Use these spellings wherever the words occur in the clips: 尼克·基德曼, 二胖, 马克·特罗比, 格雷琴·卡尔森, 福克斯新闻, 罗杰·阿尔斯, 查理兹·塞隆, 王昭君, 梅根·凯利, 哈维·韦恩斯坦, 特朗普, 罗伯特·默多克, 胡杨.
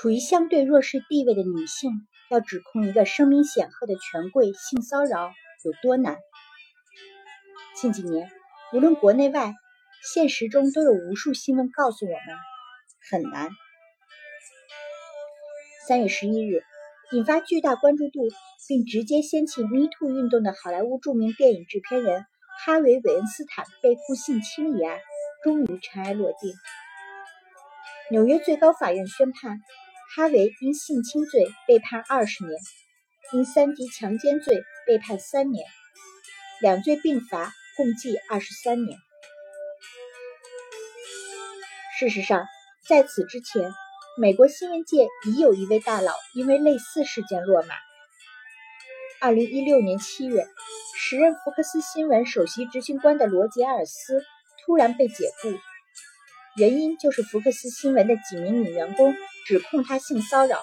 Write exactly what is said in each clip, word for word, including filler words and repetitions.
处于相对弱势地位的女性要指控一个声名显赫的权贵性骚扰有多难？近几年，无论国内外，现实中都有无数新闻告诉我们，很难。三月十一日，引发巨大关注度，并直接掀起 MeToo 运动的好莱坞著名电影制片人哈维·韦恩斯坦被曝性侵一案，终于尘埃落定。纽约最高法院宣判，哈维因性侵罪被判二十年，因三级强奸罪被判三年，两罪并罚，共计二十三年。事实上，在此之前，美国新闻界已有一位大佬因为类似事件落马。二零一六年七月，时任福克斯新闻首席执行官的罗杰·阿尔斯突然被解雇，原因就是福克斯新闻的几名女员工指控他性骚扰。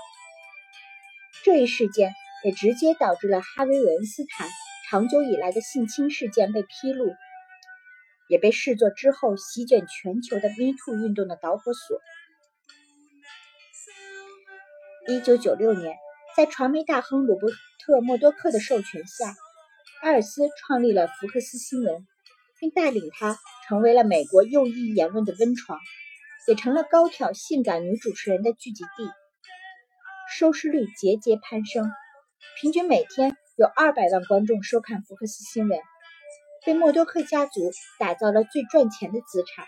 这一事件也直接导致了哈维·韦恩斯坦长久以来的性侵事件被披露，也被视作之后席卷全球的 MeToo 运动的导火索。一九九六年，在传媒大亨罗伯特·默多克的授权下，阿尔斯创立了福克斯新闻，并带领他成为了美国右翼言论的温床，也成了高挑性感女主持人的聚集地。收视率节节攀升，平均每天有二百万观众收看福克斯新闻，被默多克家族打造了最赚钱的资产。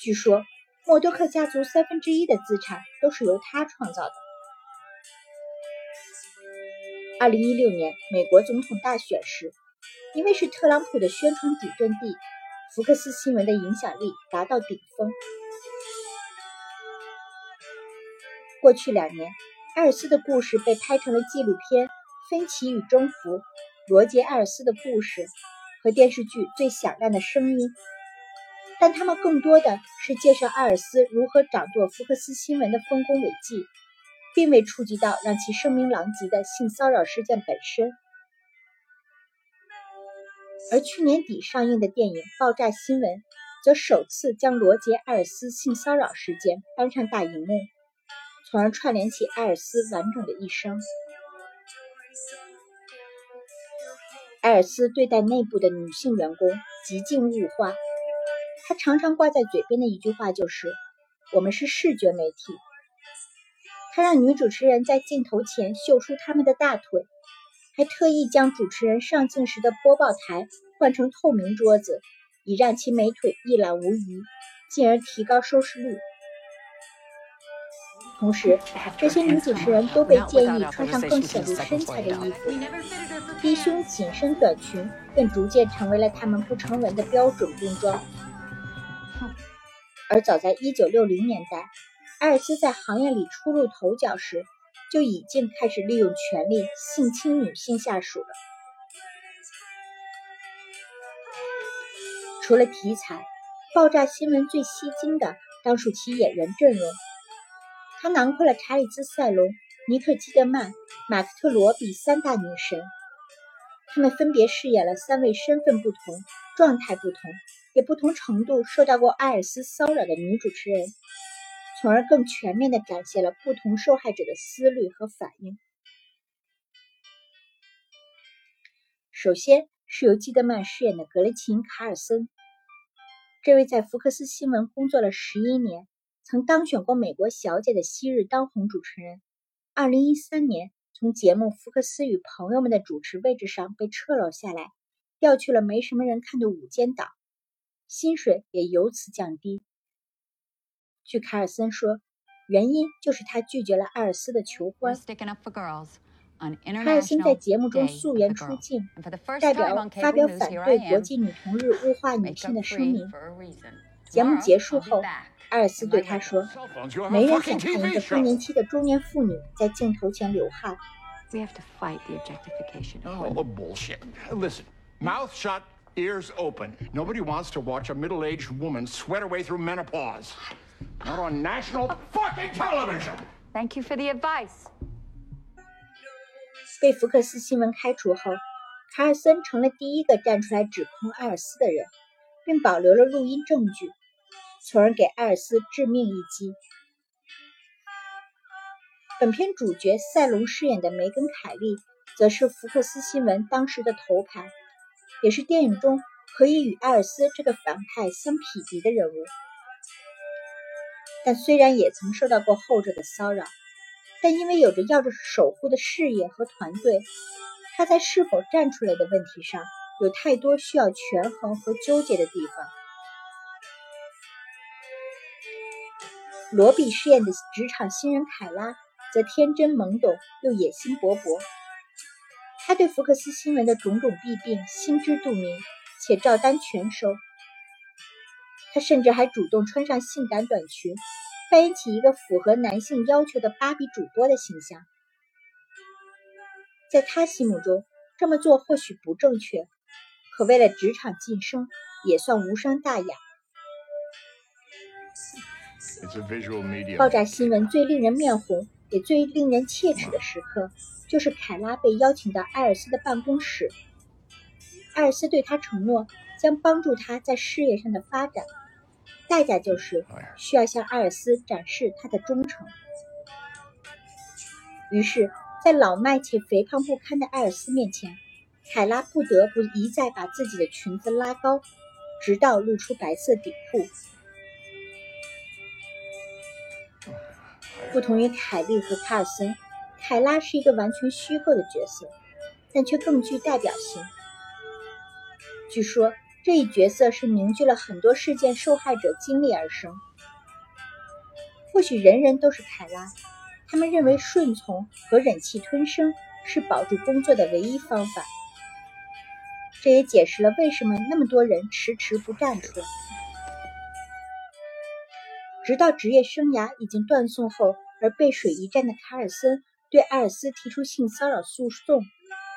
据说，默多克家族三分之一的资产都是由他创造的。二零一六年美国总统大选时，因为是特朗普的宣传主阵地，福克斯新闻的影响力达到顶峰。过去两年，艾尔斯的故事被拍成了纪录片《芬奇与征服》、《罗杰·艾尔斯的故事》和电视剧《最响亮的声音》，但他们更多的是介绍艾尔斯如何掌舵福克斯新闻的丰功伟绩，并未触及到让其声名狼藉的性骚扰事件本身。而去年底上映的电影《爆炸新闻》则首次将罗杰·艾尔斯性骚扰事件搬上大荧幕，从而串联起艾尔斯完整的一生。艾尔斯对待内部的女性员工极尽物化，他常常挂在嘴边的一句话就是：“我们是视觉媒体。”他让女主持人在镜头前秀出他们的大腿，还特意将主持人上镜时的播报台换成透明桌子，以让其美腿一览无余，进而提高收视率。同时，这些女主持人都被建议穿上更显露身材的衣服，低胸紧身短裙更逐渐成为了她们不成文的标准工装。而早在一九六零年代，艾尔斯在行业里初露头角时，就已经开始利用权力性侵女性下属了。除了题材，爆炸新闻最吸睛的当属其演员阵容，他囊括了查理兹·塞隆、尼克·基德曼、马克·特罗比三大女神，他们分别饰演了三位身份不同、状态不同，也不同程度受到过艾尔斯骚扰的女主持人，从而更全面地展现了不同受害者的思虑和反应。首先是由基德曼饰演的格雷琴·卡尔森，这位在福克斯新闻工作了十一年，曾当选过美国小姐的昔日当红主持人，二零一三年从节目《福克斯与朋友们》的主持位置上被撤了下来，调去了没什么人看的午间档，薪水也由此降低。据卡尔森说，原因就是他拒绝了艾尔斯的求婚。卡尔森在节目中溯源出镜，代表发表反对国际女同日物化女性的声明。节目结束后，艾尔斯对他说：“没人想看一个更年期的中年妇女在镜头前流汗。”Ears open. Nobody wants to watch a middle-aged woman sweat her way through menopause. Not on national fucking television. Thank you for the advice. 被福克斯新闻开除后，卡尔森成了第一个站出来指控艾尔斯的人，并保留了录音证据，从而给艾尔斯致命一击。本片主角赛隆饰演的梅根·凯利则是福克斯新闻当时的头牌，也是电影中可以与艾尔斯这个反派相匹敌的人物。但虽然也曾受到过后者的骚扰，但因为有着要着守护的事业和团队，他在是否站出来的问题上有太多需要权衡和纠结的地方。罗比饰演的职场新人凯拉则天真懵懂又野心勃勃，他对福克斯新闻的种种弊病心知肚明，且照单全收。他甚至还主动穿上性感短裙，扮演起一个符合男性要求的芭比主播的形象。在他心目中，这么做或许不正确，可为了职场晋升，也算无伤大雅。爆炸新闻最令人面红，也最令人切齿的时刻，就是凯拉被邀请到艾尔斯的办公室。艾尔斯对他承诺将帮助他在事业上的发展，代价就是需要向艾尔斯展示他的忠诚。于是，在老迈且肥胖不堪的艾尔斯面前，凯拉不得不一再把自己的裙子拉高，直到露出白色底裤。不同于凯莉和卡尔森，凯拉是一个完全虚构的角色，但却更具代表性。据说这一角色是凝聚了很多事件受害者经历而生。或许人人都是凯拉，他们认为顺从和忍气吞声是保住工作的唯一方法。这也解释了为什么那么多人迟迟不站出来。直到职业生涯已经断送后而背水一战的卡尔森对艾尔斯提出性骚扰诉讼，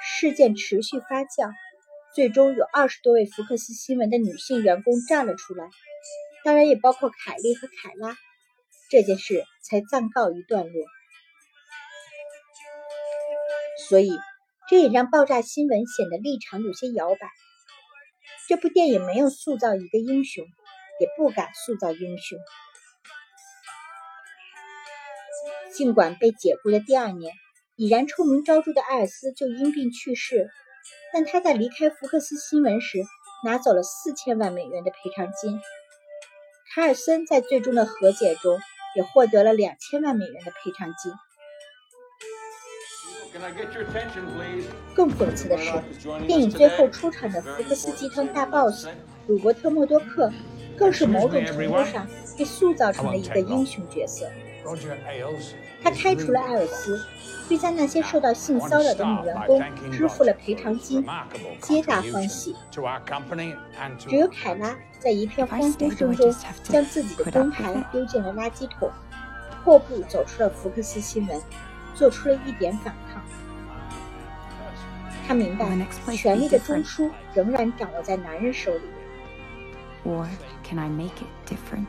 事件持续发酵，最终有二十多位福克斯新闻的女性员工站了出来，当然也包括凯莉和凯拉，这件事才暂告一段落。所以，这也让爆炸新闻显得立场有些摇摆。这部电影没有塑造一个英雄，也不敢塑造英雄。尽管被解雇的第二年，已然臭名昭著的艾尔斯就因病去世，但他在离开福克斯新闻时拿走了四千万美元的赔偿金，卡尔森在最终的和解中也获得了两千万美元的赔偿金。更讽刺的是，电影最后出场的福克斯集团大 boss 鲁伯特·默多克，更是某种程度上被塑造成了一个英雄角色。他开除了艾尔斯，并在那些受到性骚扰的女员工支付了赔偿金，皆大欢喜。只有凯拉在一片欢呼声中将自己的工牌丢进了垃圾桶，阔步走出了福克斯新闻，做出了一点反抗。他明白，权力的中枢仍然掌握在男人手里。Or can I make it different？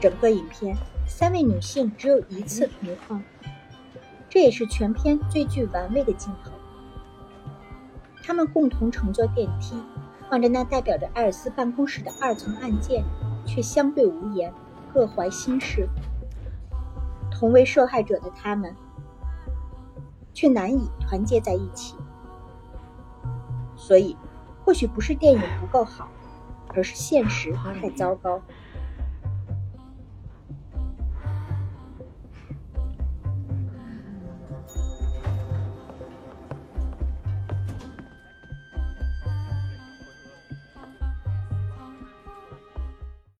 整个影片，三位女性只有一次同框，这也是全片最具玩味的镜头。她们共同乘坐电梯，望着那代表着艾尔斯办公室的二层按键，却相对无言，各怀心事。同为受害者的她们，却难以团结在一起。所以，或许不是电影不够好，而是现实太糟糕。